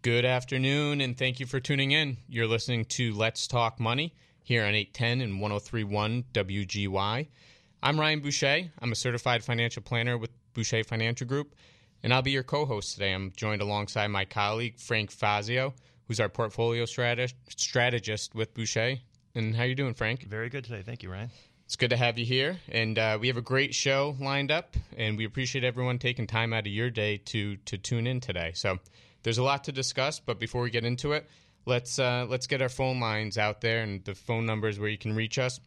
Good afternoon, and thank you for tuning in. You're listening to Let's Talk Money here on 810 and 103.1 WGY. I'm Ryan Boucher. I'm a certified financial planner with Boucher Financial Group, and I'll be your co-host today. I'm joined alongside my colleague, Frank Fazio, who's our portfolio strategist with Boucher. And how are you doing, Frank? Very good today. Thank you, Ryan. It's good to have you here. And we have a great show lined up, and we appreciate everyone taking time out of your day to tune in today. So there's a lot to discuss, but before we get into it, let's get our phone lines out there, and the phone numbers where you can reach us.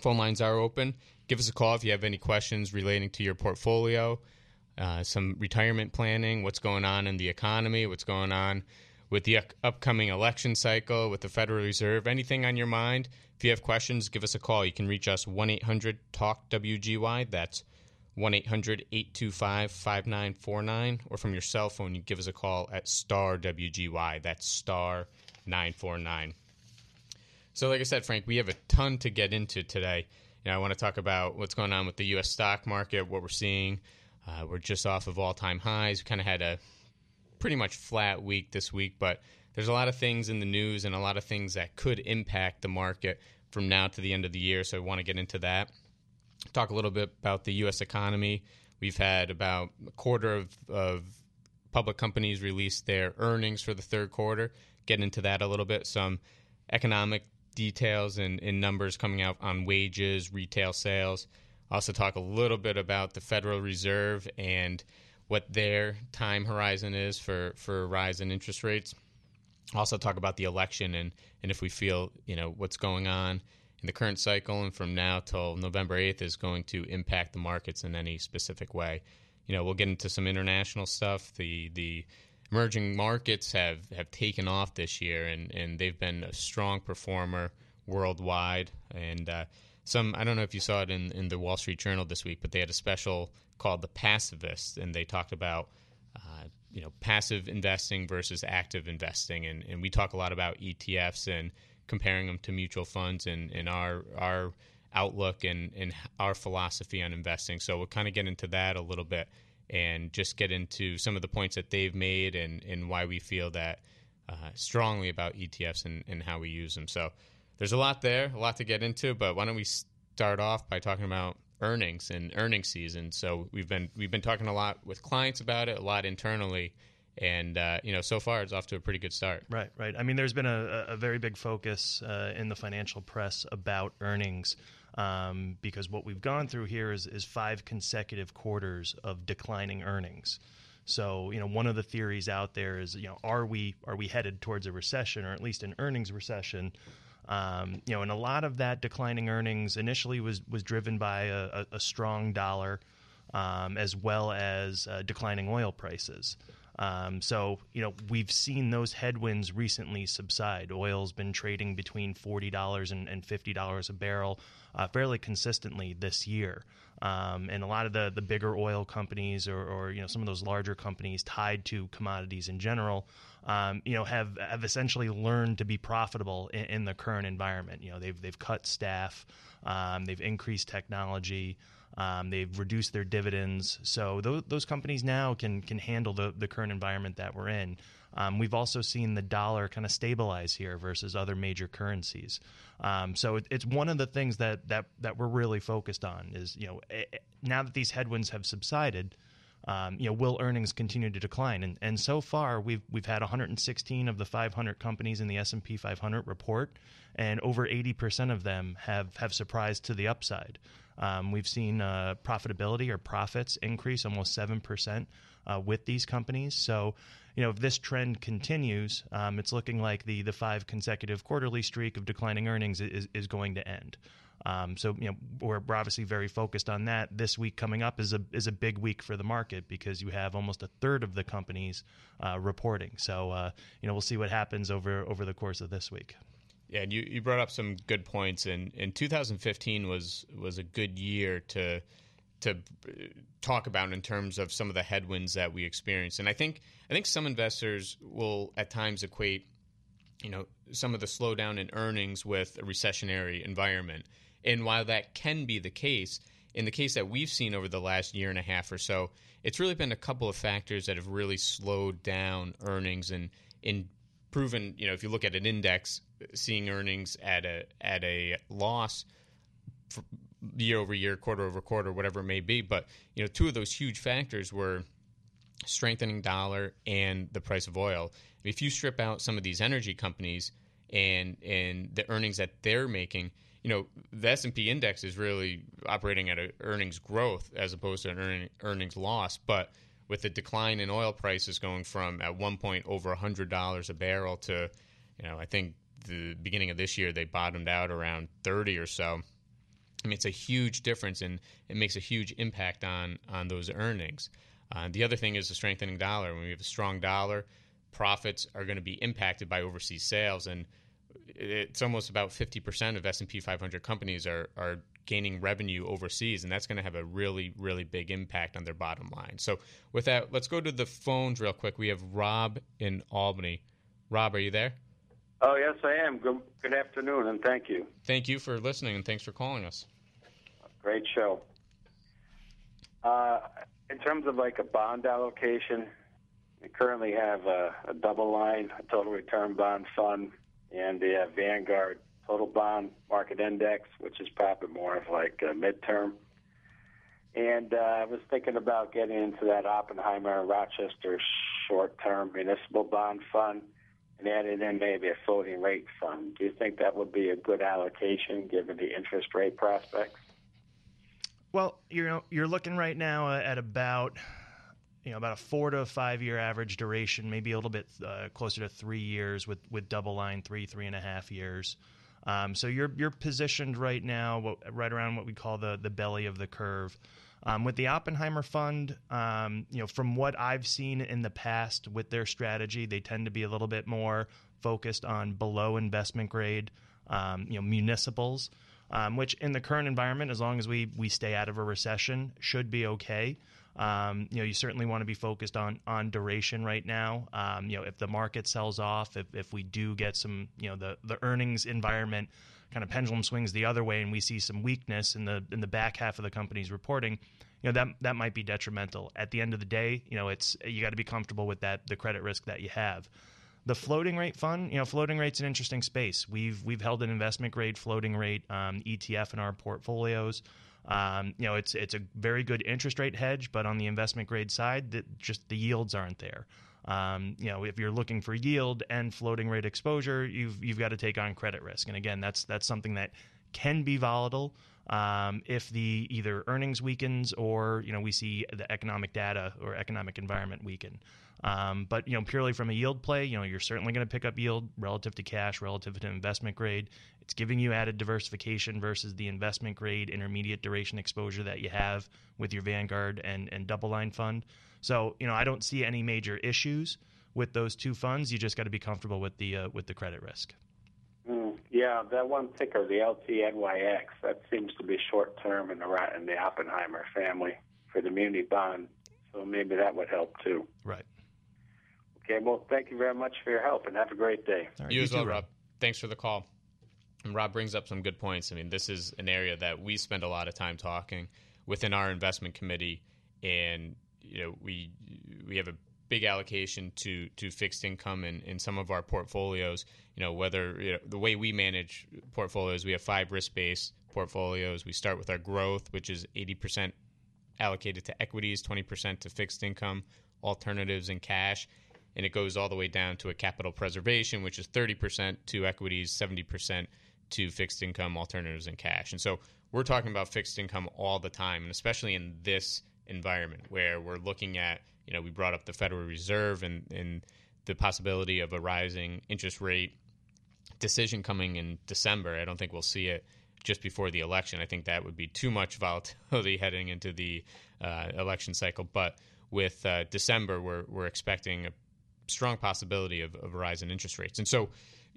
Phone lines are open. Give us a call if you have any questions relating to your portfolio, some retirement planning, what's going on in the economy, what's going on with the upcoming election cycle, with the Federal Reserve, anything on your mind. If you have questions, give us a call. You can reach us 1-800-TALK-WGY. That's 1-800-825-5949. Or from your cell phone, you give us a call at star WGY. That's star 949. So like I said, Frank, we have a ton to get into today. You know, I want to talk about what's going on with the U.S. stock market, what we're seeing. We're just off of all-time highs. We kind of had a pretty much flat week this week, but there's a lot of things in the news and a lot of things that could impact the market from now to the end of the year, so I want to get into that. Talk a little bit about the U.S. economy. We've had about a quarter of public companies release their earnings for the third quarter. Get into that a little bit. Some economic details and numbers coming out on wages, retail sales. Also talk a little bit about the Federal Reserve and what their time horizon is for a rise in interest rates. Also talk about the election and if we feel, you know, what's going on in the current cycle and from now till November 8th is going to impact the markets in any specific way. You know, we'll get into some international stuff. The emerging markets have taken off this year, and they've been a strong performer worldwide. And I don't know if you saw it in the Wall Street Journal this week, but they had a special called The Passivists, and they talked about passive investing versus active investing. And we talk a lot about ETFs and comparing them to mutual funds and our outlook and our philosophy on investing. So we'll kind of get into that a little bit and just get into some of the points that they've made and why we feel that strongly about ETFs and how we use them. So there's a lot there, a lot to get into, but why don't we start off by talking about earnings and earnings season. So we've been talking a lot with clients about it, a lot internally, and so far it's off to a pretty good start. Right. I mean, there's been a very big focus in the financial press about earnings because what we've gone through here is 5 consecutive quarters of declining earnings. So, one of the theories out there is, are we headed towards a recession, or at least an earnings recession? And a lot of that declining earnings initially was driven by a strong dollar, as well as declining oil prices. So we've seen those headwinds recently subside. Oil's been trading between $40 and $50 a barrel fairly consistently this year. And a lot of the bigger oil companies or some of those larger companies tied to commodities in general, have essentially learned to be profitable in the current environment. They've cut staff, they've increased technology, they've reduced their dividends. So those companies now can handle the current environment that we're in. We've also seen the dollar kind of stabilize here versus other major currencies. So it's one of the things that we're really focused on is, now that these headwinds have subsided, will earnings continue to decline? And so far, we've had 116 of the 500 companies in the S&P 500 report, and over 80% of them have surprised to the upside. We've seen profitability or profits increase almost 7% with these companies. So, if this trend continues, it's looking like the 5 consecutive quarterly streak of declining earnings is going to end. So we're obviously very focused on that. This week coming up is a big week for the market because you have almost a third of the companies reporting. So we'll see what happens over the course of this week. Yeah, and you brought up some good points. And 2015 was a good year to talk about in terms of some of the headwinds that we experienced. And I think some investors will at times equate, some of the slowdown in earnings with a recessionary environment. And while that can be the case, in the case that we've seen over the last year and a half or so, it's really been a couple of factors that have really slowed down earnings and proven, if you look at an index, seeing earnings at a loss year over year, quarter over quarter, whatever it may be. But, two of those huge factors were strengthening dollar and the price of oil. If you strip out some of these energy companies and the earnings that they're making, the S&P index is really operating at an earnings growth as opposed to an earnings loss. But with the decline in oil prices going from at one point over $100 a barrel to, I think the beginning of this year they bottomed out around 30 or so. I mean, it's a huge difference, and it makes a huge impact on those earnings. The other thing is the strengthening dollar. When we have a strong dollar, profits are going to be impacted by overseas sales, and it's almost about 50% of S&P 500 companies are gaining revenue overseas, and that's going to have a really, really big impact on their bottom line. So with that, let's go to the phones real quick. We have Rob in Albany. Rob, are you there? Oh, yes, I am. Good afternoon, and thank you. Thank you for listening, and thanks for calling us. Great show. In terms of like a bond allocation, we currently have a DoubleLine, a total return bond fund, and the Vanguard total bond market index, which is probably more of like a midterm. And I was thinking about getting into that Oppenheimer Rochester short-term municipal bond fund and adding in maybe a floating rate fund. Do you think that would be a good allocation given the interest rate prospects? Well, you're looking right now at about a 4 to 5 year average duration, maybe a little bit closer to 3 years with DoubleLine, three and a half years. So you're positioned right now right around what we call the belly of the curve. With the Oppenheimer Fund, from what I've seen in the past with their strategy, they tend to be a little bit more focused on below investment grade, municipals, which in the current environment, as long as we stay out of a recession, should be okay. You certainly want to be focused on duration right now. If the market sells off, if we do get some, the earnings environment kind of pendulum swings the other way and we see some weakness in the back half of the company's reporting, that might be detrimental. At the end of the day, you got to be comfortable with the credit risk that you have. The floating rate fund, floating rate's an interesting space. We've held an investment grade floating rate ETF in our portfolios. It's a very good interest rate hedge, but on the investment grade side, just the yields aren't there. If you're looking for yield and floating rate exposure, you've got to take on credit risk. And again, that's something that can be volatile if the either earnings weakens or we see the economic data or economic environment weaken. But purely from a yield play, you're certainly going to pick up yield relative to cash, relative to investment grade. It's giving you added diversification versus the investment grade intermediate duration exposure that you have with your Vanguard and DoubleLine fund. So I don't see any major issues with those two funds. You just got to be comfortable with the credit risk. Yeah, that one ticker, the LTNYX, that seems to be short term in the Oppenheimer family for the muni bond. So maybe that would help too. Right. Okay, well, thank you very much for your help, and have a great day. Right, you as well, Rob. Thanks for the call. And Rob brings up some good points. I mean, this is an area that we spend a lot of time talking within our investment committee, and we have a big allocation to fixed income in some of our portfolios. The way we manage portfolios, we have 5 risk-based portfolios. We start with our growth, which is 80% allocated to equities, 20% to fixed income, alternatives, and cash. And it goes all the way down to a capital preservation, which is 30% to equities, 70% to fixed income, alternatives, and cash. And so we're talking about fixed income all the time, and especially in this environment where we're looking at, we brought up the Federal Reserve and the possibility of a rising interest rate decision coming in December. I don't think we'll see it just before the election. I think that would be too much volatility heading into the election cycle. But with December, we're expecting a strong possibility of a rise in interest rates. And so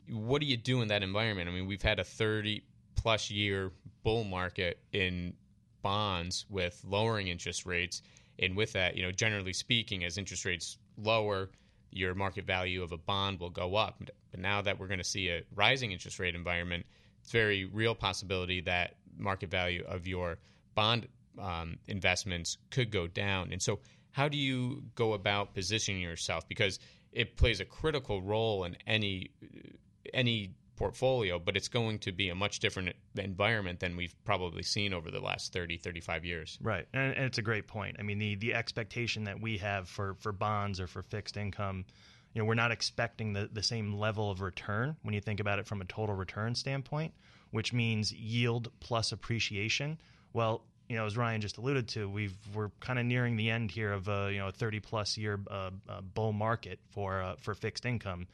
what do you do in that environment? I mean, we've had a 30-plus year bull market in bonds with lowering interest rates. And with that, you know, generally speaking, as interest rates lower, your market value of a bond will go up. But now that we're going to see a rising interest rate environment, it's very real possibility that market value of your bond investments could go down. And so how do you go about positioning yourself? Because it plays a critical role in any portfolio, but it's going to be a much different environment than we've probably seen over the last 30, 35 years. Right. And it's a great point. I mean, the expectation that we have for bonds or for fixed income, you know, we're not expecting the same level of return when you think about it from a total return standpoint, which means yield plus appreciation. Well, you know, as Ryan just alluded to, we're kind of nearing the end here of a 30-plus year bull market for fixed income,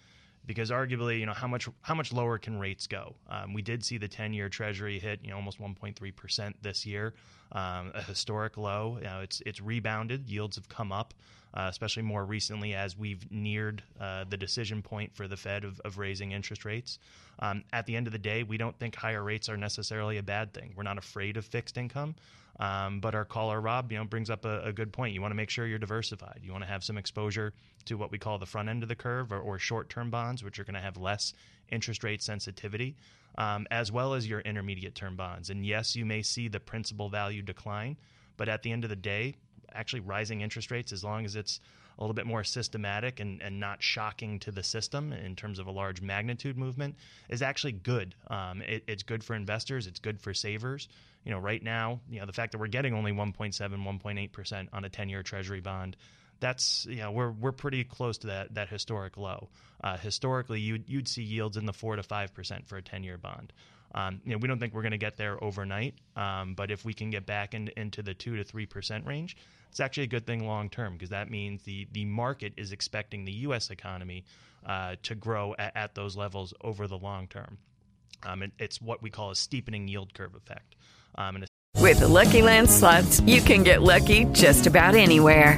because arguably, you know, how much lower can rates go? We did see the 10-year Treasury hit, you know, almost 1.3% this year, a historic low. You know, it's rebounded. Yields have come up, especially more recently as we've neared the decision point for the Fed of raising interest rates. At the end of the day, we don't think higher rates are necessarily a bad thing. We're not afraid of fixed income. But our caller, Rob, you know, brings up a good point. You want to make sure you're diversified. You want to have some exposure to what we call the front end of the curve or short-term bonds, which are going to have less interest rate sensitivity, as well as your intermediate-term bonds. And yes, you may see the principal value decline, but at the end of the day, actually rising interest rates, as long as it's a little bit more systematic and not shocking to the system in terms of a large magnitude movement, is actually good. It's good for investors. It's good for savers. You know, right now, you know, the fact that we're getting only 1.7, 1.8% on a 10-year Treasury bond, that's, you know, we're pretty close to that historic low. Historically, you'd see yields in the 4 to 5% for a 10-year bond. You know, we don't think we're going to get there overnight, but if we can get back into the 2 to 3% range, it's actually a good thing long term, because that means the market is expecting the U.S. economy to grow at those levels over the long term. It's what we call a steepening yield curve effect. With the Lucky Land Slots, you can get lucky just about anywhere.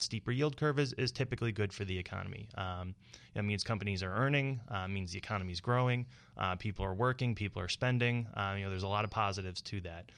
Steeper yield curve is typically good for the economy. That means companies are earning, means the economy is growing, people are working, people are spending. You know, there's a lot of positives to that.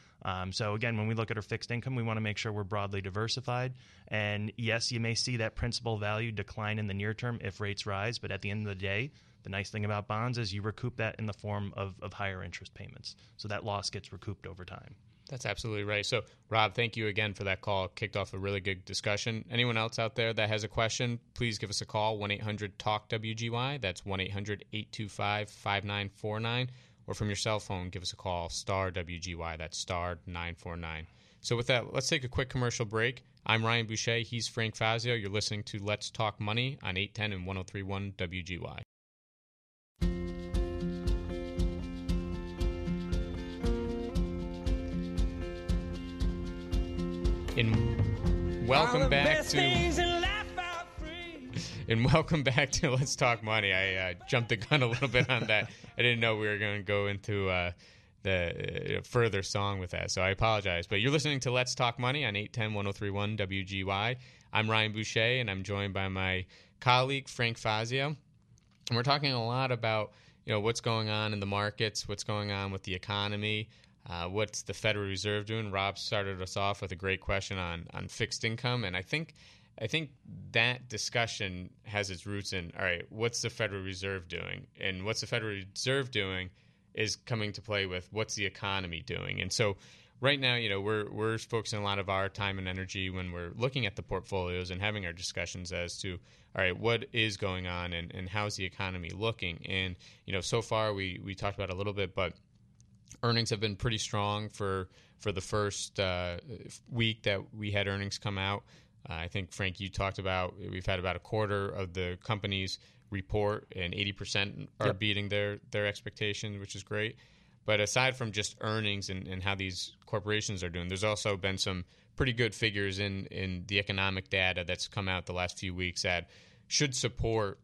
So again, when we look at our fixed income, we want to make sure we're broadly diversified. And yes, you may see that principal value decline in the near term if rates rise, but at the end of the day, the nice thing about bonds is you recoup that in the form of higher interest payments. So that loss gets recouped over time. That's absolutely right. So, Rob, thank you again for that call. Kicked off a really good discussion. Anyone else out there that has a question, please give us a call, 1-800-TALK-WGY. That's 1-800-825-5949. Or from your cell phone, give us a call, star WGY. That's star 949. So with that, let's take a quick commercial break. I'm Ryan Boucher. He's Frank Fazio. You're listening to Let's Talk Money on 810 and 1031 WGY. And welcome back to Let's Talk Money. I jumped the gun a little bit on that. I didn't know we were going to go into the further song with that, so I apologize. But you're listening to Let's Talk Money on 810-1031 WGY. I'm Ryan Boucher, and I'm joined by my colleague, Frank Fazio. And we're talking a lot about, you know, what's going on in the markets, what's going on with the economy. What's the Federal Reserve doing? Rob started us off with a great question on fixed income, and I think that discussion has its roots in, all right, what's the Federal Reserve doing? And what's the Federal Reserve doing is coming to play with what's the economy doing. And so right now, you know, we're focusing a lot of our time and energy when we're looking at the portfolios and having our discussions as to, all right, what is going on and how's the economy looking? And, you know, so far we talked about a little bit, but Earnings have been pretty strong for the first week that we had earnings come out. I think, Frank, you talked about we've had about a quarter of the companies report, and 80% are beating their expectations, which is great. But aside from just earnings and how these corporations are doing, there's also been some pretty good figures in the economic data that's come out the last few weeks that should support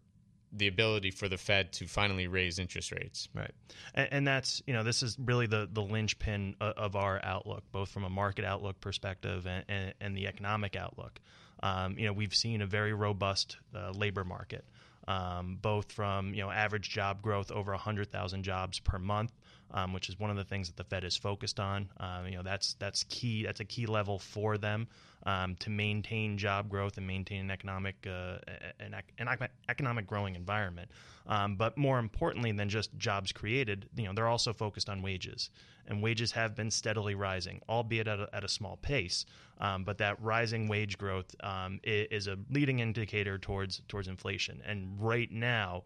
the ability for the Fed to finally raise interest rates. Right. And that's, you know, this is really the linchpin of our outlook, both from a market outlook perspective and the economic outlook. You know, we've seen a very robust labor market, both from, you know, average job growth over 100,000 jobs per month, which is one of the things that the Fed is focused on. You know, that's key. That's a key level for them to maintain job growth and maintain an economic growing environment. But more importantly than just jobs created, you know, they're also focused on wages, and wages have been steadily rising, albeit at a small pace. But that rising wage growth is a leading indicator towards inflation. And right now,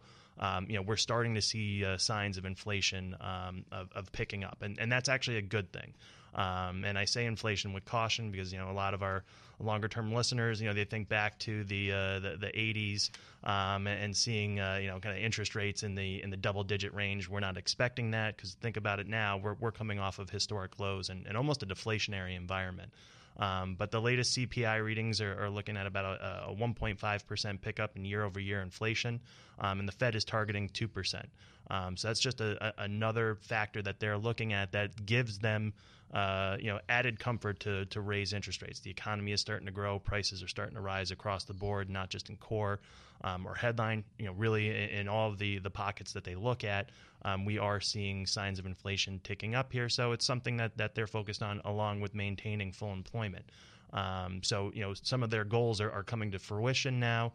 you know, we're starting to see signs of inflation of picking up, and that's actually a good thing. And I say inflation with caution because, you know, a lot of our longer term listeners, you know, they think back to the 80s and seeing, you know, kind of interest rates in the double digit range. We're not expecting that because think about it now. We're coming off of historic lows and almost a deflationary environment. But the latest CPI readings are looking at about a 1.5% pickup in year-over-year inflation, and the Fed is targeting 2%. So that's just another factor that they're looking at that gives them, you know, added comfort to raise interest rates. The economy is starting to grow, prices are starting to rise across the board, not just in core or headline. You know, really in all of the pockets that they look at, we are seeing signs of inflation ticking up here. So it's something that they're focused on, along with maintaining full employment. So, you know, some of their goals are coming to fruition now,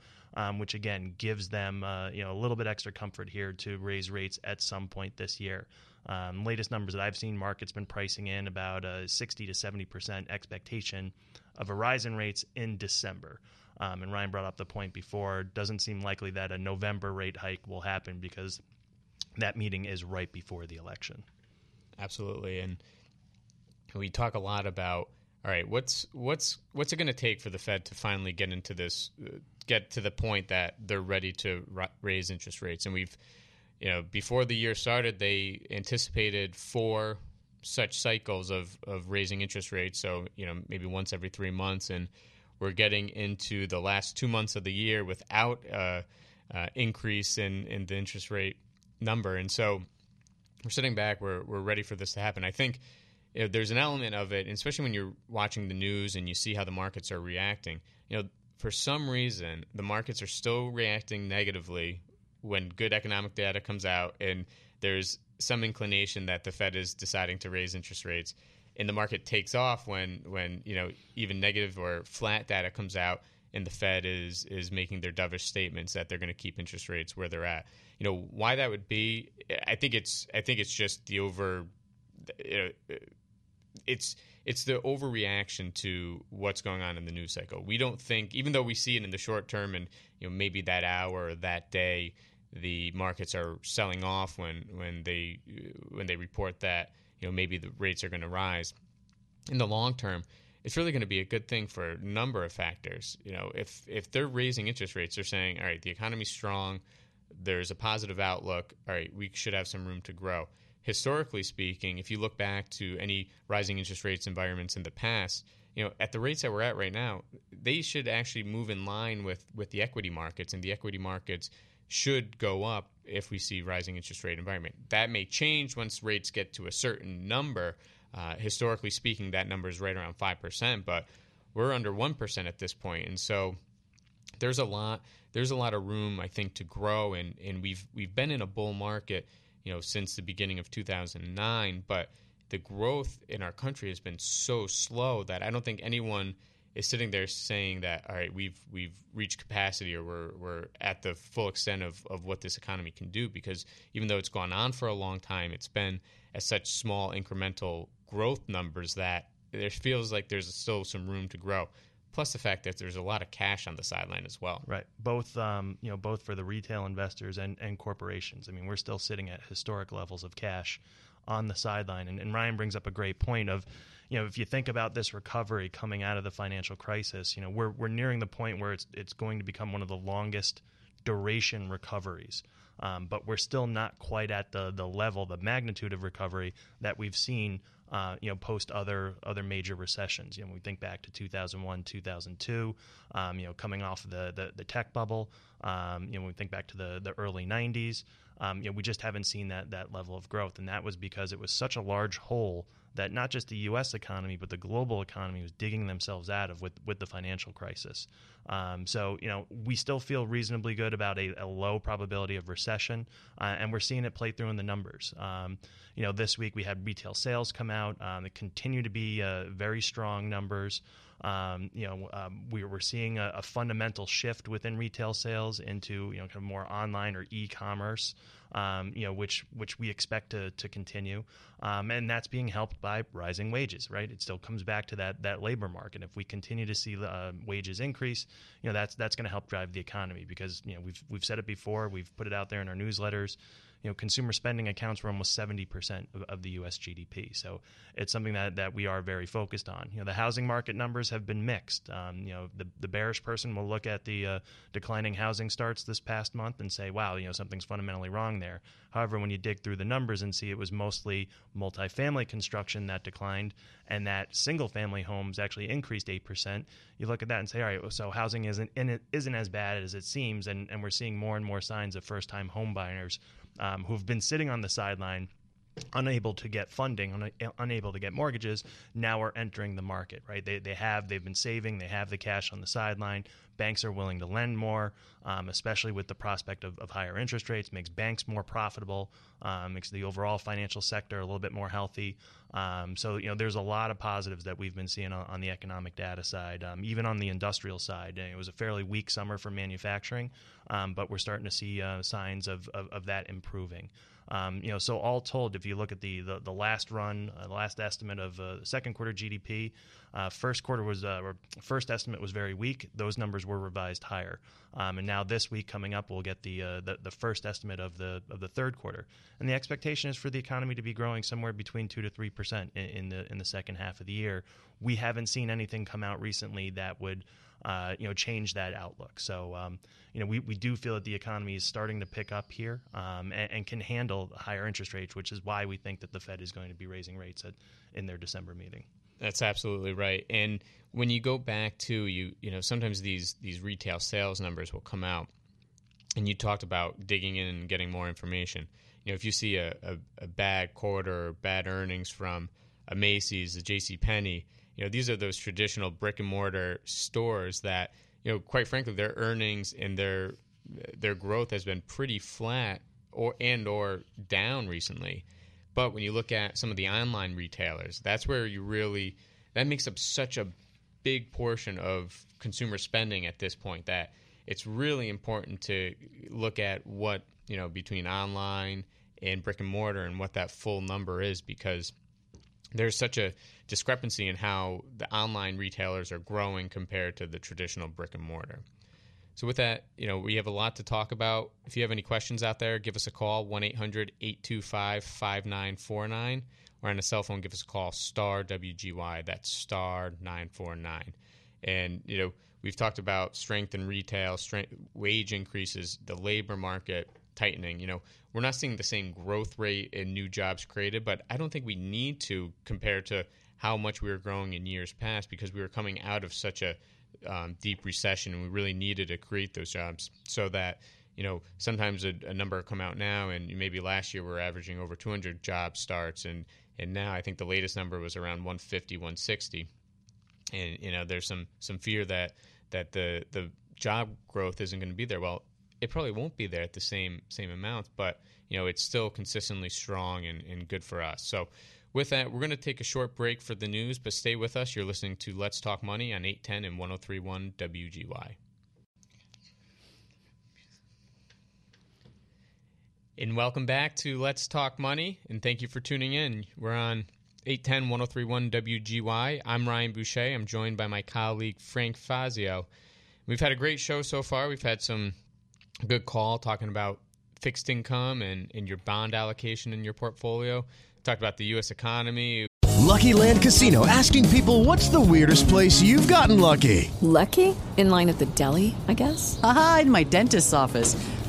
which, again, gives them, you know, a little bit extra comfort here to raise rates at some point this year. Latest numbers that I've seen, market's been pricing in about a 60 to 70% expectation of a rise in rates in December. And Ryan brought up the point before, doesn't seem likely that a November rate hike will happen because that meeting is right before the election. Absolutely. And we talk a lot about, all right, what's it going to take for the Fed to finally get into this, get to the point that they're ready to raise interest rates? And we've, you know, before the year started, they anticipated 4 such cycles of raising interest rates. So, you know, maybe once every 3 months, and we're getting into the last 2 months of the year without increase in the interest rate number. And so we're sitting back, we're ready for this to happen. I think there's an element of it, especially when you're watching the news and you see how the markets are reacting. You know, for some reason, the markets are still reacting negatively when good economic data comes out and there's some inclination that the Fed is deciding to raise interest rates, and the market takes off when you know, even negative or flat data comes out and the Fed is making their dovish statements that they're going to keep interest rates where they're at. You know, why that would be, I think it's just the over, you know, it's the overreaction to what's going on in the news cycle. We don't think, even though we see it in the short term, and you know, maybe that hour or that day, the markets are selling off when they report that, you know, maybe the rates are going to rise. In the long term, it's really going to be a good thing for a number of factors. You know, if they're raising interest rates, they're saying, all right, the economy's strong, there's a positive outlook. All right, we should have some room to grow. Historically speaking, if you look back to any rising interest rates environments in the past, you know, at the rates that we're at right now, they should actually move in line with the equity markets, and the equity markets should go up if we see rising interest rate environment. That may change once rates get to a certain number. Historically speaking, that number is right around 5%, but we're under 1% at this point, and so there's a lot of room, I think, to grow, and we've been in a bull market, you know, since the beginning of 2009, but the growth in our country has been so slow that I don't think anyone is sitting there saying that, all right, we've reached capacity, or we're at the full extent of what this economy can do, because even though it's gone on for a long time, it's been at such small incremental growth numbers that there feels like there's still some room to grow. Plus the fact that there's a lot of cash on the sideline as well. Right. Both for the retail investors and corporations. I mean, we're still sitting at historic levels of cash on the sideline. And Ryan brings up a great point of, you know, if you think about this recovery coming out of the financial crisis, you know, we're nearing the point where it's going to become one of the longest duration recoveries. But we're still not quite at the level, the magnitude of recovery that we've seen, you know, post other major recessions. You know, when we think back to 2001, 2002, you know, coming off the tech bubble, you know, when we think back to the early 90s, you know, we just haven't seen that level of growth. And that was because it was such a large hole that not just the U.S. economy, but the global economy was digging themselves out of with the financial crisis. So, you know, we still feel reasonably good about a low probability of recession, and we're seeing it play through in the numbers. You know, this week we had retail sales come out. They continue to be very strong numbers. You know, we're seeing a fundamental shift within retail sales into, you know, kind of more online or e-commerce, you know, which we expect to continue. And that's being helped by rising wages, right? It still comes back to that labor market. If we continue to see the wages increase, you know, that's going to help drive the economy because, you know, we've said it before, we've put it out there in our newsletters. You know, consumer spending accounts for almost 70% of the U.S. GDP. So it's something that we are very focused on. You know, the housing market numbers have been mixed. You know, the bearish person will look at the declining housing starts this past month and say, wow, you know, something's fundamentally wrong there. However, when you dig through the numbers and see it was mostly multifamily construction that declined and that single-family homes actually increased 8%, you look at that and say, all right, so housing isn't as bad as it seems, and we're seeing more and more signs of first-time home buyers who've been sitting on the sideline, unable to get funding, unable to get mortgages, now are entering the market, right? They've been saving, they have the cash on the sideline. Banks are willing to lend more, especially with the prospect of higher interest rates, makes banks more profitable, makes the overall financial sector a little bit more healthy. So, you know, there's a lot of positives that we've been seeing on the economic data side, even on the industrial side. It was a fairly weak summer for manufacturing, but we're starting to see signs of that improving. You know, so all told, if you look at the last run, the last estimate of second quarter GDP, first estimate was very weak. Those numbers were revised higher, and now this week coming up, we'll get the first estimate of the third quarter, and the expectation is for the economy to be growing somewhere between 2 to 3% in the second half of the year. We haven't seen anything come out recently that would you know, change that outlook. So, you know, we do feel that the economy is starting to pick up here and can handle higher interest rates, which is why we think that the Fed is going to be raising rates in their December meeting. That's absolutely right. And when you go back to, you know, sometimes these retail sales numbers will come out, and you talked about digging in and getting more information. You know, if you see a bad quarter or bad earnings from a Macy's, a JCPenney, you know, these are those traditional brick and mortar stores that, you know, quite frankly, their earnings and their growth has been pretty flat or down recently. But when you look at some of the online retailers, that's where that makes up such a big portion of consumer spending at this point that it's really important to look at what, you know, between online and brick and mortar and what that full number is, because there's such a discrepancy in how the online retailers are growing compared to the traditional brick and mortar. So with that, you know, we have a lot to talk about. If you have any questions out there, give us a call, 1-800-825-5949, or on a cell phone, give us a call, star WGY, that's star 949. And, you know, we've talked about strength in retail, wage increases, the labor market tightening. You know, we're not seeing the same growth rate in new jobs created, but I don't think we need to compare to how much we were growing in years past, because we were coming out of such a deep recession, and we really needed to create those jobs. So that, you know, sometimes a number come out now, and maybe last year we were averaging over 200 job starts, and now I think the latest number was around 150, 160. And, you know, there's some fear that the job growth isn't going to be there. Well, it probably won't be there at the same amount, but, you know, it's still consistently strong and good for us. So with that, we're going to take a short break for the news, but stay with us. You're listening to Let's Talk Money on 810 and 1031 WGY. And welcome back to Let's Talk Money, and thank you for tuning in. We're on 810 1031 WGY. I'm Ryan Boucher. I'm joined by my colleague Frank Fazio. We've had a great show so far. We've had some good call talking about fixed income and your bond allocation in your portfolio. Talked about the U.S. economy. Lucky Land Casino, asking people, what's the weirdest place you've gotten lucky? Lucky? In line at the deli, I guess? Aha, in my dentist's office.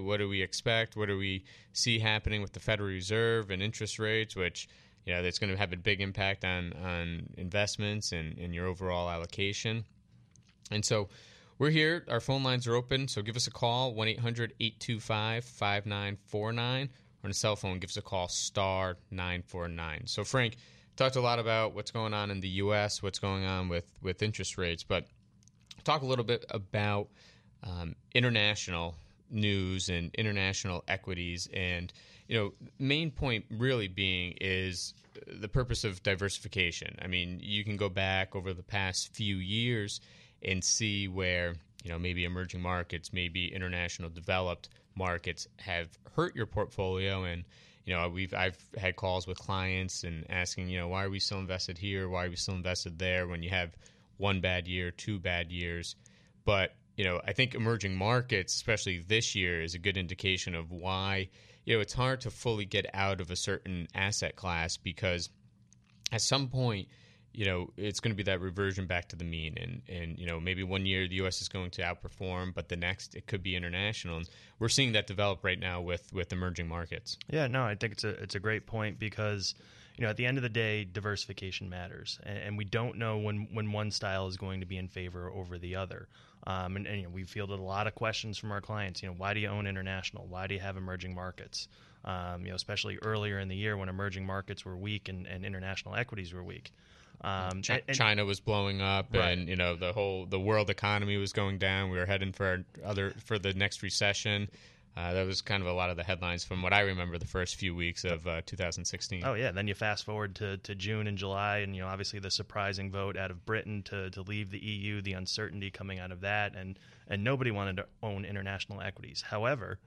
What do we expect? What do we see happening with the Federal Reserve and interest rates, which, you know, that's going to have a big impact on investments and your overall allocation. And so we're here. Our phone lines are open. So give us a call, 1-800-825-5949. Or on a cell phone, give us a call, star 949. So, Frank, talked a lot about what's going on in the U.S., what's going on with interest rates. But talk a little bit about international news and international equities, and, you know, main point really being is the purpose of diversification. I mean, you can go back over the past few years and see where, you know, maybe emerging markets, maybe international developed markets have hurt your portfolio. And, you know, I've had calls with clients and asking, you know, why are we still invested here? Why are we still invested there when you have one bad year, two bad years? But, you know, I think emerging markets, especially this year, is a good indication of why, you know, it's hard to fully get out of a certain asset class, because at some point, you know, it's going to be that reversion back to the mean. And you know, maybe one year the U.S. is going to outperform, but the next it could be international. And we're seeing that develop right now with emerging markets. Yeah, no, I think it's a great point, because, you know, at the end of the day, diversification matters, and we don't know when one style is going to be in favor over the other. And you know, we fielded a lot of questions from our clients. You know, why do you own international? Why do you have emerging markets? You know, especially earlier in the year when emerging markets were weak and international equities were weak. China was blowing up, right. And you know, the world economy was going down. We were heading for the next recession. That was kind of a lot of the headlines from what I remember the first few weeks of 2016. Oh, yeah. Then you fast forward to June and July, and, you know, obviously the surprising vote out of Britain to leave the EU, the uncertainty coming out of that, and nobody wanted to own international equities. However,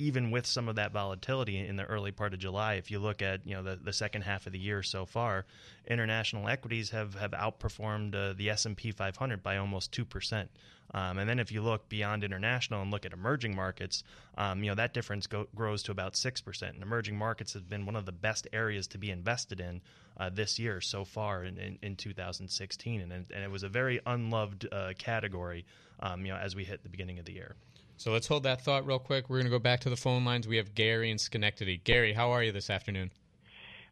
even with some of that volatility in the early part of July, if you look at, you know, the second half of the year so far, international equities have outperformed the S&P 500 by almost 2%. And then if you look beyond international and look at emerging markets, you know, that difference grows to about 6%. And emerging markets have been one of the best areas to be invested in this year so far in 2016. And it was a very unloved category, you know, as we hit the beginning of the year. So let's hold that thought real quick. We're going to go back to the phone lines. We have Gary in Schenectady. Gary, how are you this afternoon?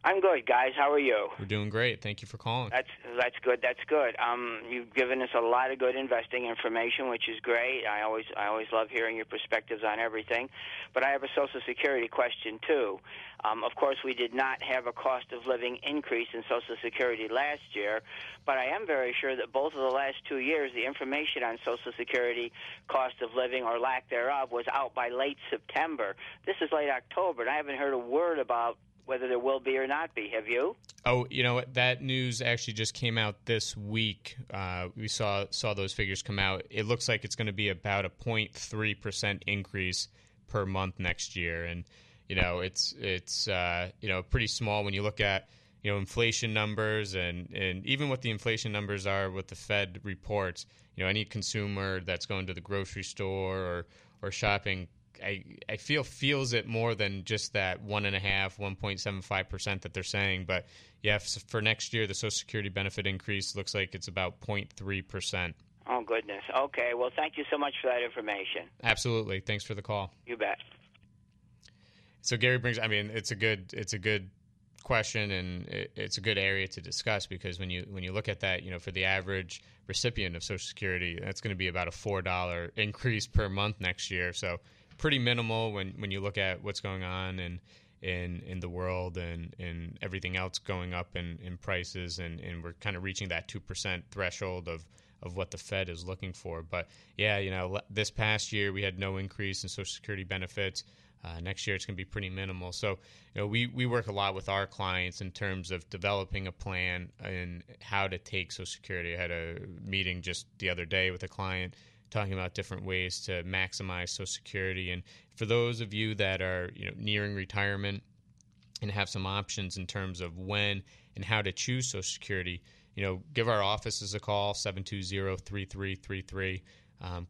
I'm good, guys. How are you? We're doing great. Thank you for calling. That's good. That's good. You've given us a lot of good investing information, which is great. I always love hearing your perspectives on everything. But I have a Social Security question, too. Of course, we did not have a cost of living increase in Social Security last year, but I am very sure that both of the last 2 years, the information on Social Security cost of living or lack thereof was out by late September. This is late October, and I haven't heard a word about whether there will be or not be. Have you? Oh, you know, that news actually just came out this week. We saw those figures come out. It looks like it's going to be about a 0.3% increase per month next year. And, you know, it's you know, pretty small when you look at, you know, inflation numbers and even what the inflation numbers are with the Fed reports. You know, any consumer that's going to the grocery store or or shopping, I feel feels it more than just that 1.75% that they're saying. But yeah, for next year, the Social Security benefit increase looks like it's about 0.3%. Oh, goodness. Okay. Well, thank you so much for that information. Absolutely. Thanks for the call. You bet. So Gary brings, I mean, it's a good question, and it's a good area to discuss, because when you look at that, you know, for the average recipient of Social Security, that's going to be about a $4 increase per month next year. So pretty minimal when you look at what's going on in the world and everything else going up in prices, and we're kind of reaching that 2% threshold of what the Fed is looking for. But yeah, you know, this past year we had no increase in Social Security benefits. Next year, it's going to be pretty minimal. So, you know, we work a lot with our clients in terms of developing a plan and how to take Social Security. I had a meeting just the other day with a client talking about different ways to maximize Social Security. And for those of you that are, you know, nearing retirement and have some options in terms of when and how to choose Social Security, you know, give our offices a call, 720-3333.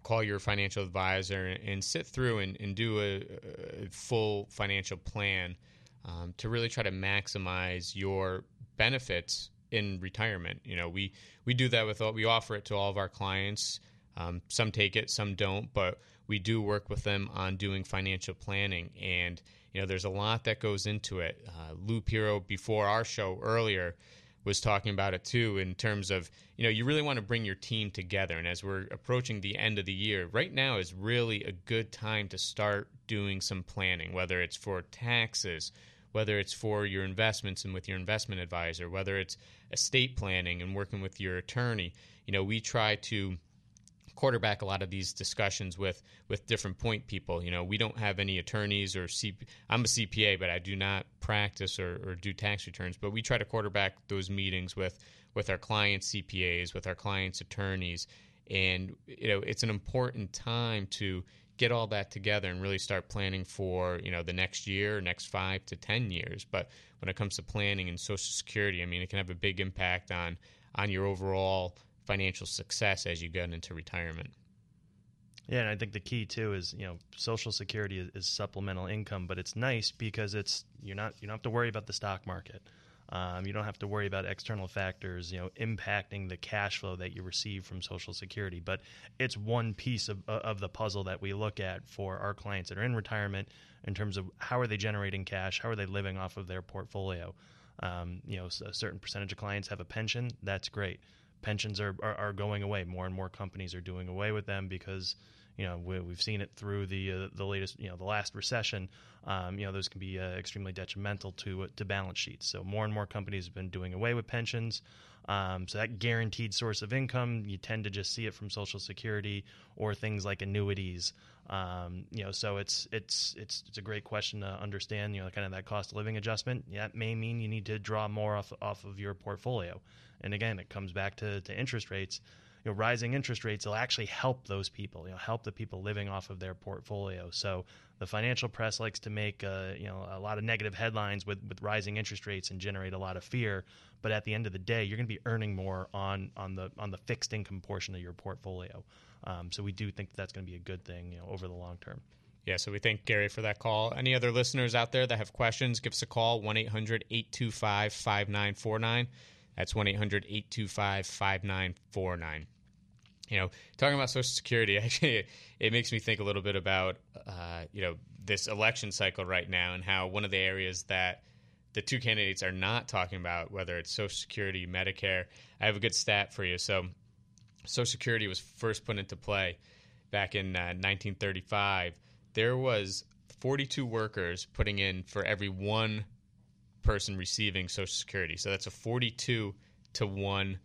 Call your financial advisor and sit through and do a full financial plan to really try to maximize your benefits in retirement. You know, we do that we offer it to all of our clients. Some take it, some don't, but we do work with them on doing financial planning. And, you know, there's a lot that goes into it. Lou Piro, before our show earlier, was talking about it too, in terms of, you know, you really want to bring your team together. And as we're approaching the end of the year, right now is really a good time to start doing some planning, whether it's for taxes, whether it's for your investments and with your investment advisor, whether it's estate planning and working with your attorney. You know, we try to quarterback a lot of these discussions with different point people. You know, we don't have any attorneys or I'm a CPA, but I do not practice or do tax returns. But we try to quarterback those meetings with our clients' CPAs, with our clients' attorneys. And, you know, it's an important time to get all that together and really start planning for, you know, the next year, next 5 to 10 years. But when it comes to planning and Social Security, I mean, it can have a big impact on your overall financial success as you get into retirement. Yeah, and I think the key too is, you know, Social Security is supplemental income, but it's nice because it's you don't have to worry about the stock market. You don't have to worry about external factors, you know, impacting the cash flow that you receive from Social Security. But it's one piece of the puzzle that we look at for our clients that are in retirement in terms of how are they generating cash, how are they living off of their portfolio. You know, a certain percentage of clients have a pension. That's great. Pensions are going away. More and more companies are doing away with them because, you know, we've seen it through the latest, you know, the last recession. You know, those can be extremely detrimental to balance sheets. So more and more companies have been doing away with pensions. So that guaranteed source of income, you tend to just see it from Social Security or things like annuities. You know, so it's a great question to understand, you know, kind of that cost of living adjustment. Yeah, that may mean you need to draw more off of your portfolio. And again, it comes back to interest rates. You know, rising interest rates will actually help those people, you know, help the people living off of their portfolio. So the financial press likes to make, you know, a lot of negative headlines with rising interest rates and generate a lot of fear. But at the end of the day, you're going to be earning more on the fixed income portion of your portfolio. So we do think that's going to be a good thing, you know, over the long term. Yeah, so we thank Gary for that call. Any other listeners out there that have questions, give us a call, 1-800-825-5949. That's 1-800-825-5949. You know, talking about Social Security, actually, it makes me think a little bit about, you know, this election cycle right now and how one of the areas that the two candidates are not talking about, whether it's Social Security, Medicare. I have a good stat for you. So Social Security was first put into play back in 1935. There was 42 workers putting in for every one person receiving Social Security. So that's a 42-to-1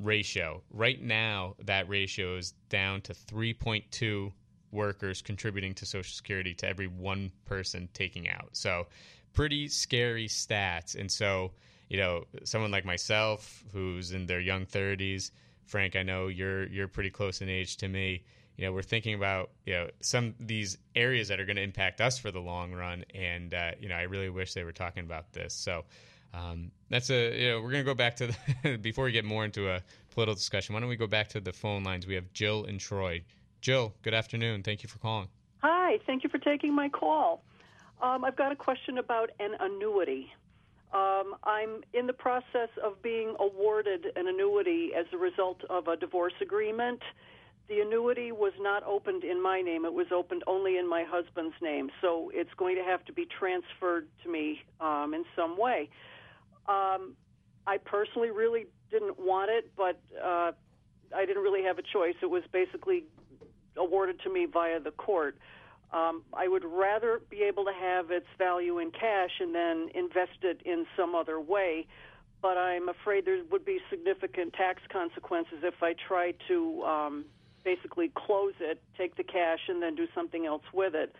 ratio. Right now, that ratio is down to 3.2 workers contributing to Social Security to every one person taking out. So pretty scary stats. And so, you know, someone like myself who's in their young 30s, Frank, I know you're pretty close in age to me. You know, we're thinking about, you know, some of these areas that are going to impact us for the long run. And, you know, I really wish they were talking about this. So that's you know, we're going to go back to before we get more into a political discussion, why don't we go back to the phone lines? We have Jill and Troy. Jill, good afternoon. Thank you for calling. Hi, thank you for taking my call. I've got a question about an annuity. I'm in the process of being awarded an annuity as a result of a divorce agreement. The annuity was not opened in my name. It was opened only in my husband's name, so it's going to have to be transferred to me in some way. I personally really didn't want it, but I didn't really have a choice. It was basically awarded to me via the court. I would rather be able to have its value in cash and then invest it in some other way, but I'm afraid there would be significant tax consequences if I try to basically close it, take the cash, and then do something else with it.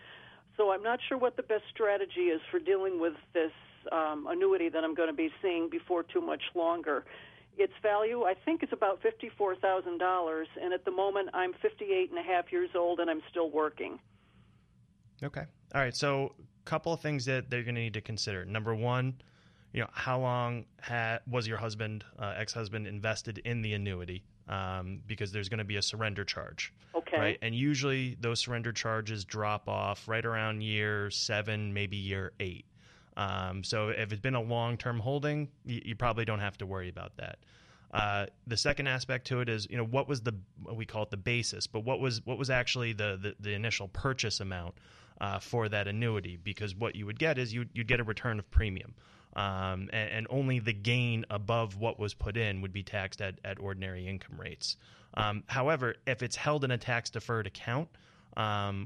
So I'm not sure what the best strategy is for dealing with this annuity that I'm going to be seeing before too much longer. Its value, I think, is about $54,000, and at the moment I'm 58 and a half years old and I'm still working. Okay. All right. So a couple of things that they're going to need to consider. Number one, how long was your husband, ex-husband, invested in the annuity? Because there's going to be a surrender charge. Okay. Right? And usually those surrender charges drop off right around year 7, maybe year 8. So if it's been a long-term holding, you probably don't have to worry about that. The second aspect to it is, what was we call it the basis, but what was actually the initial purchase amount for that annuity? Because what you would get is you'd get a return of premium, and only the gain above what was put in would be taxed at ordinary income rates. However, if it's held in a tax-deferred account,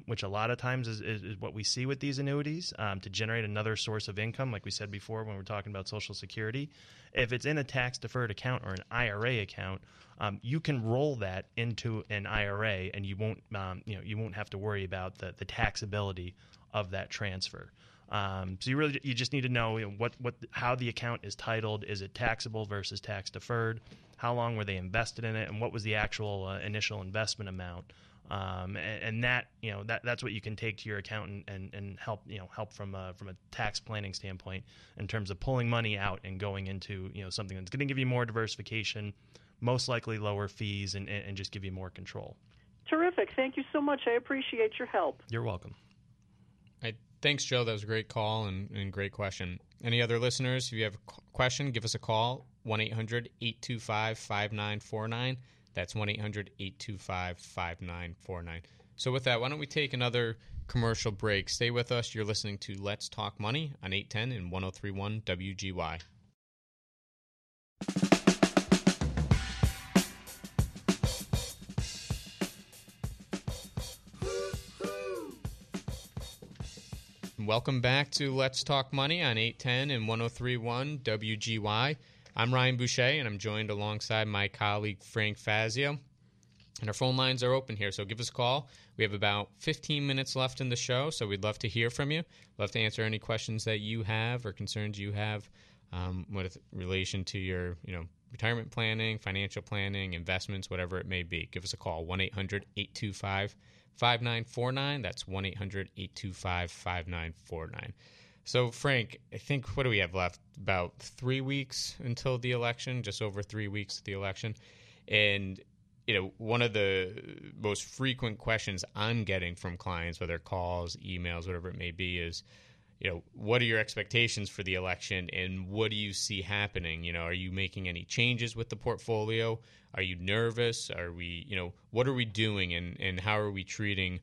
which a lot of times is what we see with these annuities, to generate another source of income, like we said before when we were talking about Social Security. If it's in a tax-deferred account or an IRA account, you can roll that into an IRA, and you won't have to worry about the taxability of that transfer. So you just need to know, how the account is titled. Is it taxable versus tax-deferred? How long were they invested in it, and what was the actual initial investment amount? And that, that's what you can take to your accountant and help, help from a tax planning standpoint in terms of pulling money out and going into, something that's going to give you more diversification, most likely lower fees, and just give you more control. Terrific. Thank you so much. I appreciate your help. You're welcome. Thanks, Joe. That was a great call and great question. Any other listeners, if you have a question, give us a call, 1-800-825-5949. That's 1-800-825-5949. So with that, why don't we take another commercial break? Stay with us. You're listening to Let's Talk Money on 810 and 1031 WGY. Welcome back to Let's Talk Money on 810 and 1031 WGY. I'm Ryan Boucher, and I'm joined alongside my colleague, Frank Fazio. And our phone lines are open here, so give us a call. We have about 15 minutes left in the show, so we'd love to hear from you. Love to answer any questions that you have or concerns you have with relation to your retirement planning, financial planning, investments, whatever it may be. Give us a call, 1-800-825-5949. That's 1-800-825-5949. So, Frank, I think, what do we have left? About 3 weeks until the election, just over 3 weeks to the election. And, one of the most frequent questions I'm getting from clients, whether calls, emails, whatever it may be, is, what are your expectations for the election and what do you see happening? Are you making any changes with the portfolio? Are you nervous? Are we, what are we doing and how are we treating?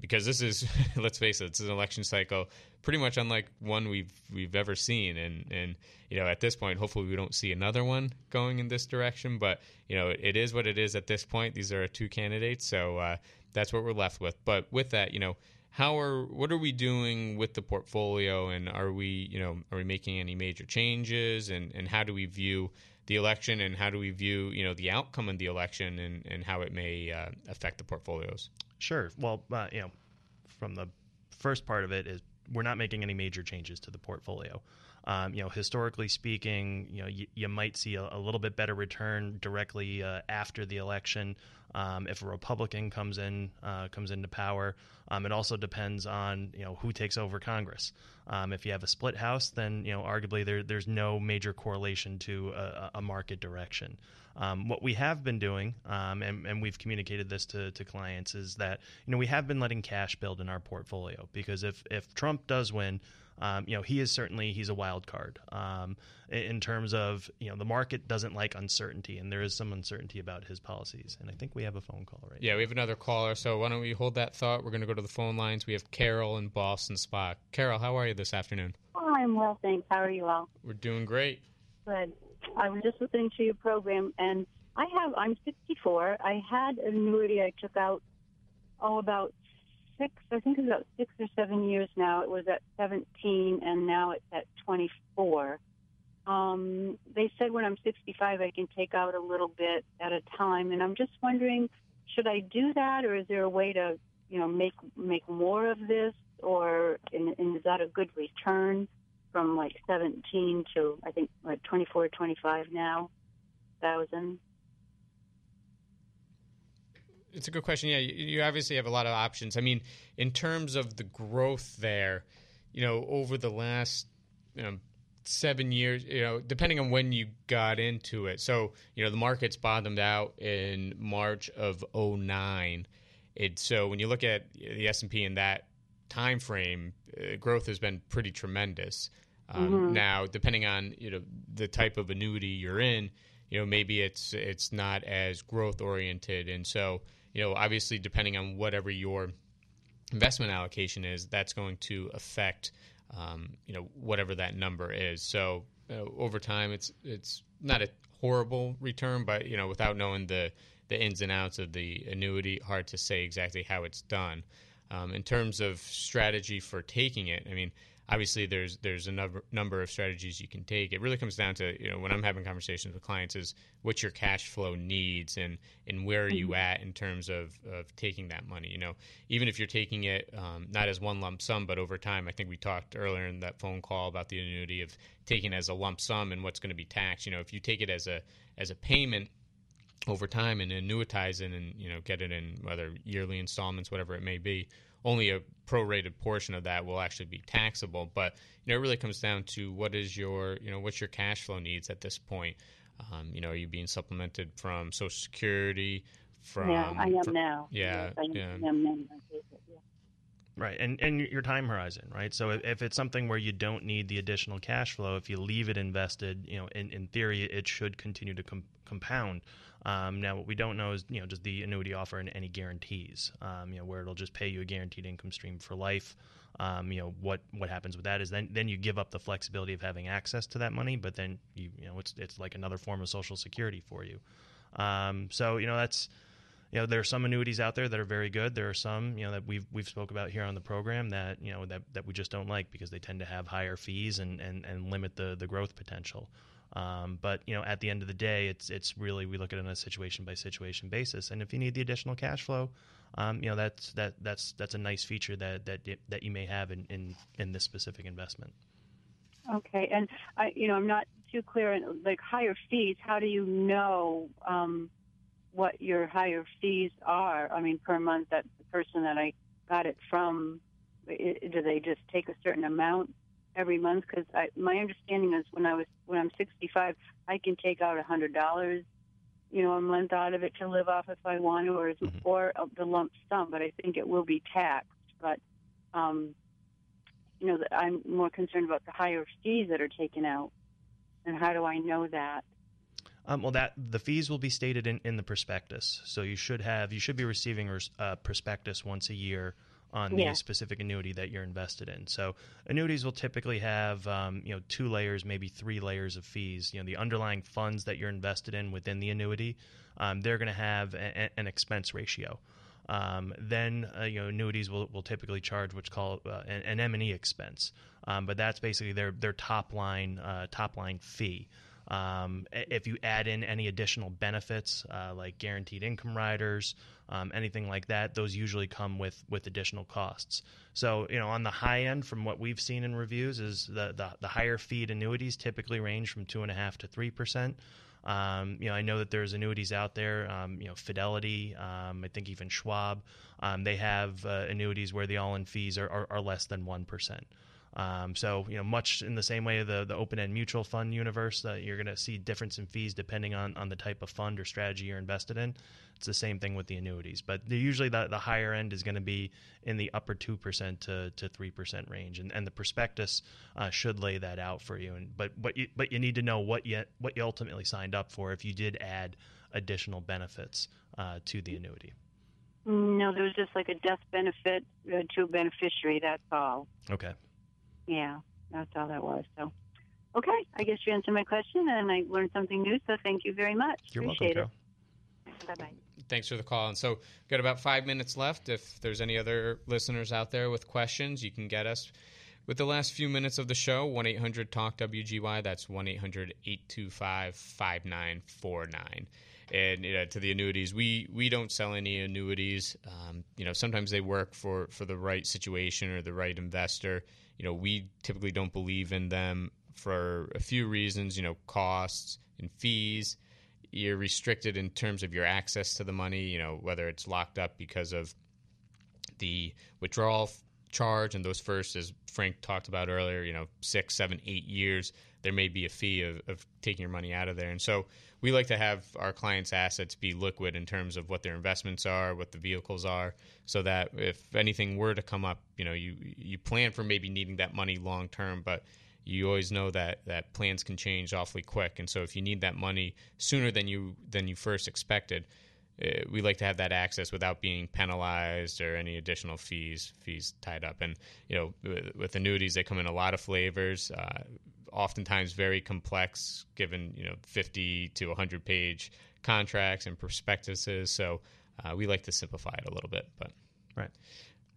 Because this is, let's face it, it's an election cycle pretty much unlike one we've ever seen. And at this point, hopefully we don't see another one going in this direction. But, it is what it is at this point. These are our two candidates. So that's what we're left with. But with that, what are we doing with the portfolio? And are we making any major changes? And how do we view the election? And how do we view, the outcome of the election and how it may affect the portfolios? Sure. Well, from the first part of it is we're not making any major changes to the portfolio. Historically speaking, you might see a little bit better return directly after the election. if a Republican comes into power. It also depends on who takes over Congress. If you have a split house, then arguably there's no major correlation to a market direction. What we have been doing, and we've communicated this to clients, is that we have been letting cash build in our portfolio, because if Trump does win, he is he's a wild card in terms of the market doesn't like uncertainty, and there is some uncertainty about his policies. And I think we have a phone call, right? Yeah, we have another caller, so why don't we hold that thought? We're going to go to the phone lines. We have Carol in Boston Spa. Carol, how are you this afternoon? Oh, I'm well, thanks. How are you all? We're doing great. Good. I was just listening to your program, and I'm 64. I had an annuity I took out about 6 or 7 years now. It was at 17, and now it's at 24. They said when I'm 65, I can take out a little bit at a time, and I'm just wondering, should I do that, or is there a way to, make more of this, or and is that a good return from 17 to I think 24, 25 now, 1,000? It's a good question. Yeah, you obviously have a lot of options. I mean, in terms of the growth there, over the last 7 years, depending on when you got into it. So, the markets bottomed out in March of 2009. So when you look at the S&P in that time frame, growth has been pretty tremendous. Now, depending on the type of annuity you're in, maybe it's not as growth oriented, and so obviously depending on whatever your investment allocation is, that's going to affect whatever that number is. So over time, it's not a horrible return, but without knowing the ins and outs of the annuity, hard to say exactly how it's done. In terms of strategy for taking it, I mean, obviously there's a number of strategies you can take. It really comes down to, when I'm having conversations with clients, is what's your cash flow needs and where are you at in terms of taking that money. Even if you're taking it not as one lump sum, but over time. I think we talked earlier in that phone call about the annuity of taking it as a lump sum and what's going to be taxed. If you take it as a payment over time and annuitize it and get it in whether yearly installments, whatever it may be, only a prorated portion of that will actually be taxable. But it really comes down to what is your what's your cash flow needs at this point. Are you being supplemented from Social Security? I am now. Yeah, yes, I am now. Right, and your time horizon, right? So if it's something where you don't need the additional cash flow, if you leave it invested, in theory, it should continue to compound. Now, what we don't know is, does the annuity offer any guarantees? Where it'll just pay you a guaranteed income stream for life. What happens with that is then you give up the flexibility of having access to that money, but then it's like another form of Social Security for you. That's. There are some annuities out there that are very good. There are some, that we've spoke about here on the program that, that we just don't like because they tend to have higher fees and limit the growth potential. But at the end of the day, it's really, we look at it on a situation by situation basis. And if you need the additional cash flow, that's a nice feature that you may have in this specific investment. Okay. And I'm not too clear on higher fees. How do you know, what your higher fees are? I mean, per month, that the person that I got it from, do they just take a certain amount every month? Because my understanding is when I'm 65, I can take out $100, a month out of it to live off if I want to, or the lump sum. But I think it will be taxed. But I'm more concerned about the higher fees that are taken out, and how do I know that? The fees will be stated in the prospectus. So you should be receiving a prospectus once a year on the specific annuity that you're invested in. So annuities will typically have, 2 layers, maybe 3 layers of fees. The underlying funds that you're invested in within the annuity, they're going to have an expense ratio. Then annuities will typically charge what's called an M&E expense. But that's basically their top line fee. If you add in any additional benefits, like guaranteed income riders, anything like that, those usually come with additional costs. So, on the high end, from what we've seen in reviews, is the higher fee annuities typically range from 2.5% to 3%. I know that there's annuities out there, Fidelity, I think even Schwab, they have annuities where the all-in fees are less than 1%. Much in the same way the open-end mutual fund universe, that you're going to see difference in fees depending on the type of fund or strategy you're invested in. It's the same thing with the annuities, but usually the higher end is going to be in the upper 2% to 3% range, and the prospectus should lay that out for you. And but you need to know what you ultimately signed up for if you did add additional benefits to the annuity. No, there was just like a death benefit to a beneficiary. That's all. Okay. Yeah, that's all that was. So, okay, I guess you answered my question, and I learned something new, so thank you very much. You're Appreciate welcome, it. Carol. Bye-bye. Thanks for the call. And so got about 5 minutes left. If there's any other listeners out there with questions, you can get us with the last few minutes of the show, 1-800-TALK-WGY. That's 1-800-825-5949. And to the annuities, we don't sell any annuities. Sometimes they work for the right situation or the right investor. We typically don't believe in them for a few reasons, costs and fees. You're restricted in terms of your access to the money, whether it's locked up because of the withdrawal charge. And those first, as Frank talked about earlier, 6, 7, 8 years, there may be a fee of taking your money out of there. And so we like to have our clients' assets be liquid in terms of what their investments are, what the vehicles are, so that if anything were to come up, you plan for maybe needing that money long term, but you always know that plans can change awfully quick. And so if you need that money sooner than you first expected, we like to have that access without being penalized or any additional fees tied up. And, with annuities, they come in a lot of flavors, oftentimes very complex, given, 50 to 100 page contracts and prospectuses. So we like to simplify it a little bit. But right.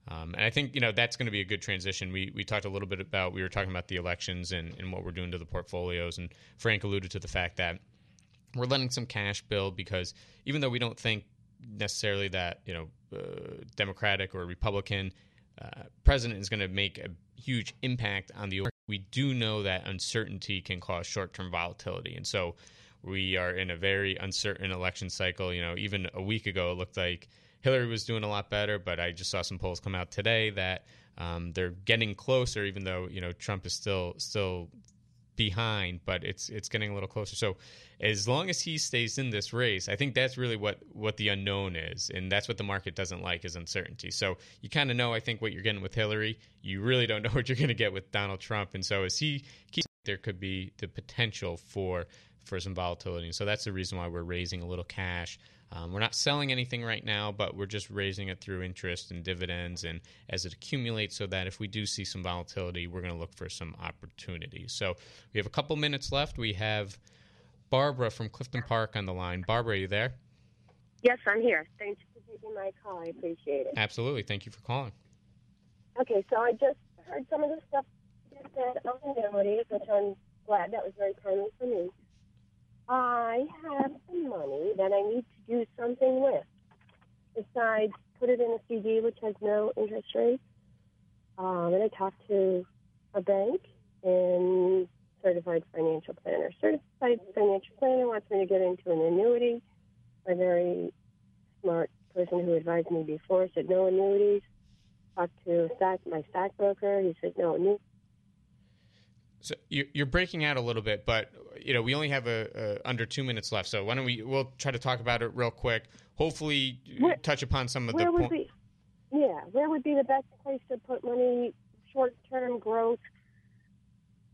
And I think, that's going to be a good transition. We talked a little bit about, we were talking about the elections and what we're doing to the portfolios. And Frank alluded to the fact that we're letting some cash build because even though we don't think necessarily that, Democratic or Republican president is going to make a huge impact on the, we do know that uncertainty can cause short-term volatility. And so we are in a very uncertain election cycle. Even a week ago, it looked like Hillary was doing a lot better, but I just saw some polls come out today that they're getting closer, even though, Trump is still behind, but it's getting a little closer. So as long as he stays in this race, I think that's really what the unknown is, and that's what the market doesn't like, is uncertainty. So you kind of know, I think, what you're getting with Hillary. You really don't know what you're going to get with Donald Trump. And so as he keeps, there could be the potential for some volatility. And so that's the reason why we're raising a little cash. We're not selling anything right now, but we're just raising it through interest and dividends, and as it accumulates, so that if we do see some volatility, we're going to look for some opportunities. So we have a couple minutes left. We have Barbara from Clifton Park on the line. Barbara, are you there? Yes, I'm here. Thanks for taking my call. I appreciate it. Absolutely. Thank you for calling. Okay, so I just heard some of the stuff you said on annuities, which I'm glad, that was very timely for me. I have some money that I need to do something with, besides put it in a CD, which has no interest rate. And I talked to a bank, and certified financial planner wants me to get into an annuity. A very smart person who advised me before said no annuities. Talked to my stockbroker. He said no annuities. So you're breaking out a little bit, but we only have under 2 minutes left. So why don't we'll try to talk about it real quick. Hopefully, touch upon some of the points. Yeah, where would be the best place to put money? Short-term growth,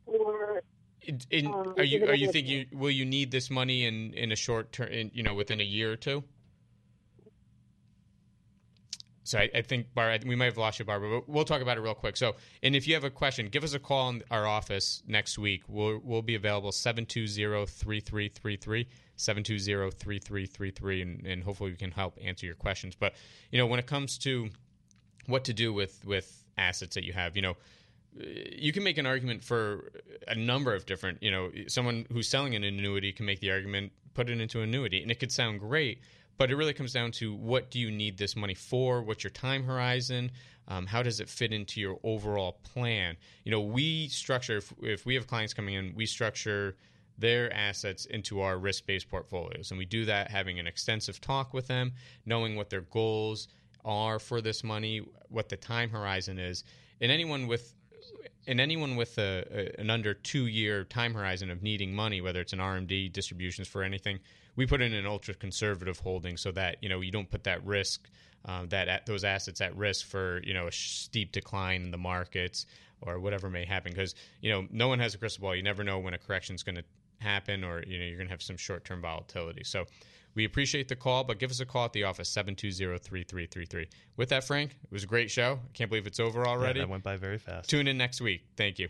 or are you thinking will you need this money in a short term? Within a year or two. So I think, Barbara, we might have lost you, Barbara, but we'll talk about it real quick. So, and if you have a question, give us a call in our office next week. We'll be available 720-3333, 720-3333, and hopefully we can help answer your questions. But, when it comes to what to do with assets that you have, you can make an argument for a number of different, someone who's selling an annuity can make the argument, put it into an annuity, and it could sound great. But it really comes down to, what do you need this money for? What's your time horizon? How does it fit into your overall plan? We structure, if we have clients coming in, we structure their assets into our risk-based portfolios. And we do that having an extensive talk with them, knowing what their goals are for this money, what the time horizon is. And anyone with an under 2-year time horizon of needing money, whether it's an RMD, distributions for anything, we put in an ultra-conservative holding so that, you know, you don't put that risk, those assets at risk for, you know, a steep decline in the markets or whatever may happen. Because, you know, no one has a crystal ball. You never know when a correction is going to happen, or, you know, you're going to have some short-term volatility. So we appreciate the call, but give us a call at the office, 720-3333. With that, Frank, it was a great show. I can't believe it's over already. Yeah, that went by very fast. Tune in next week. Thank you.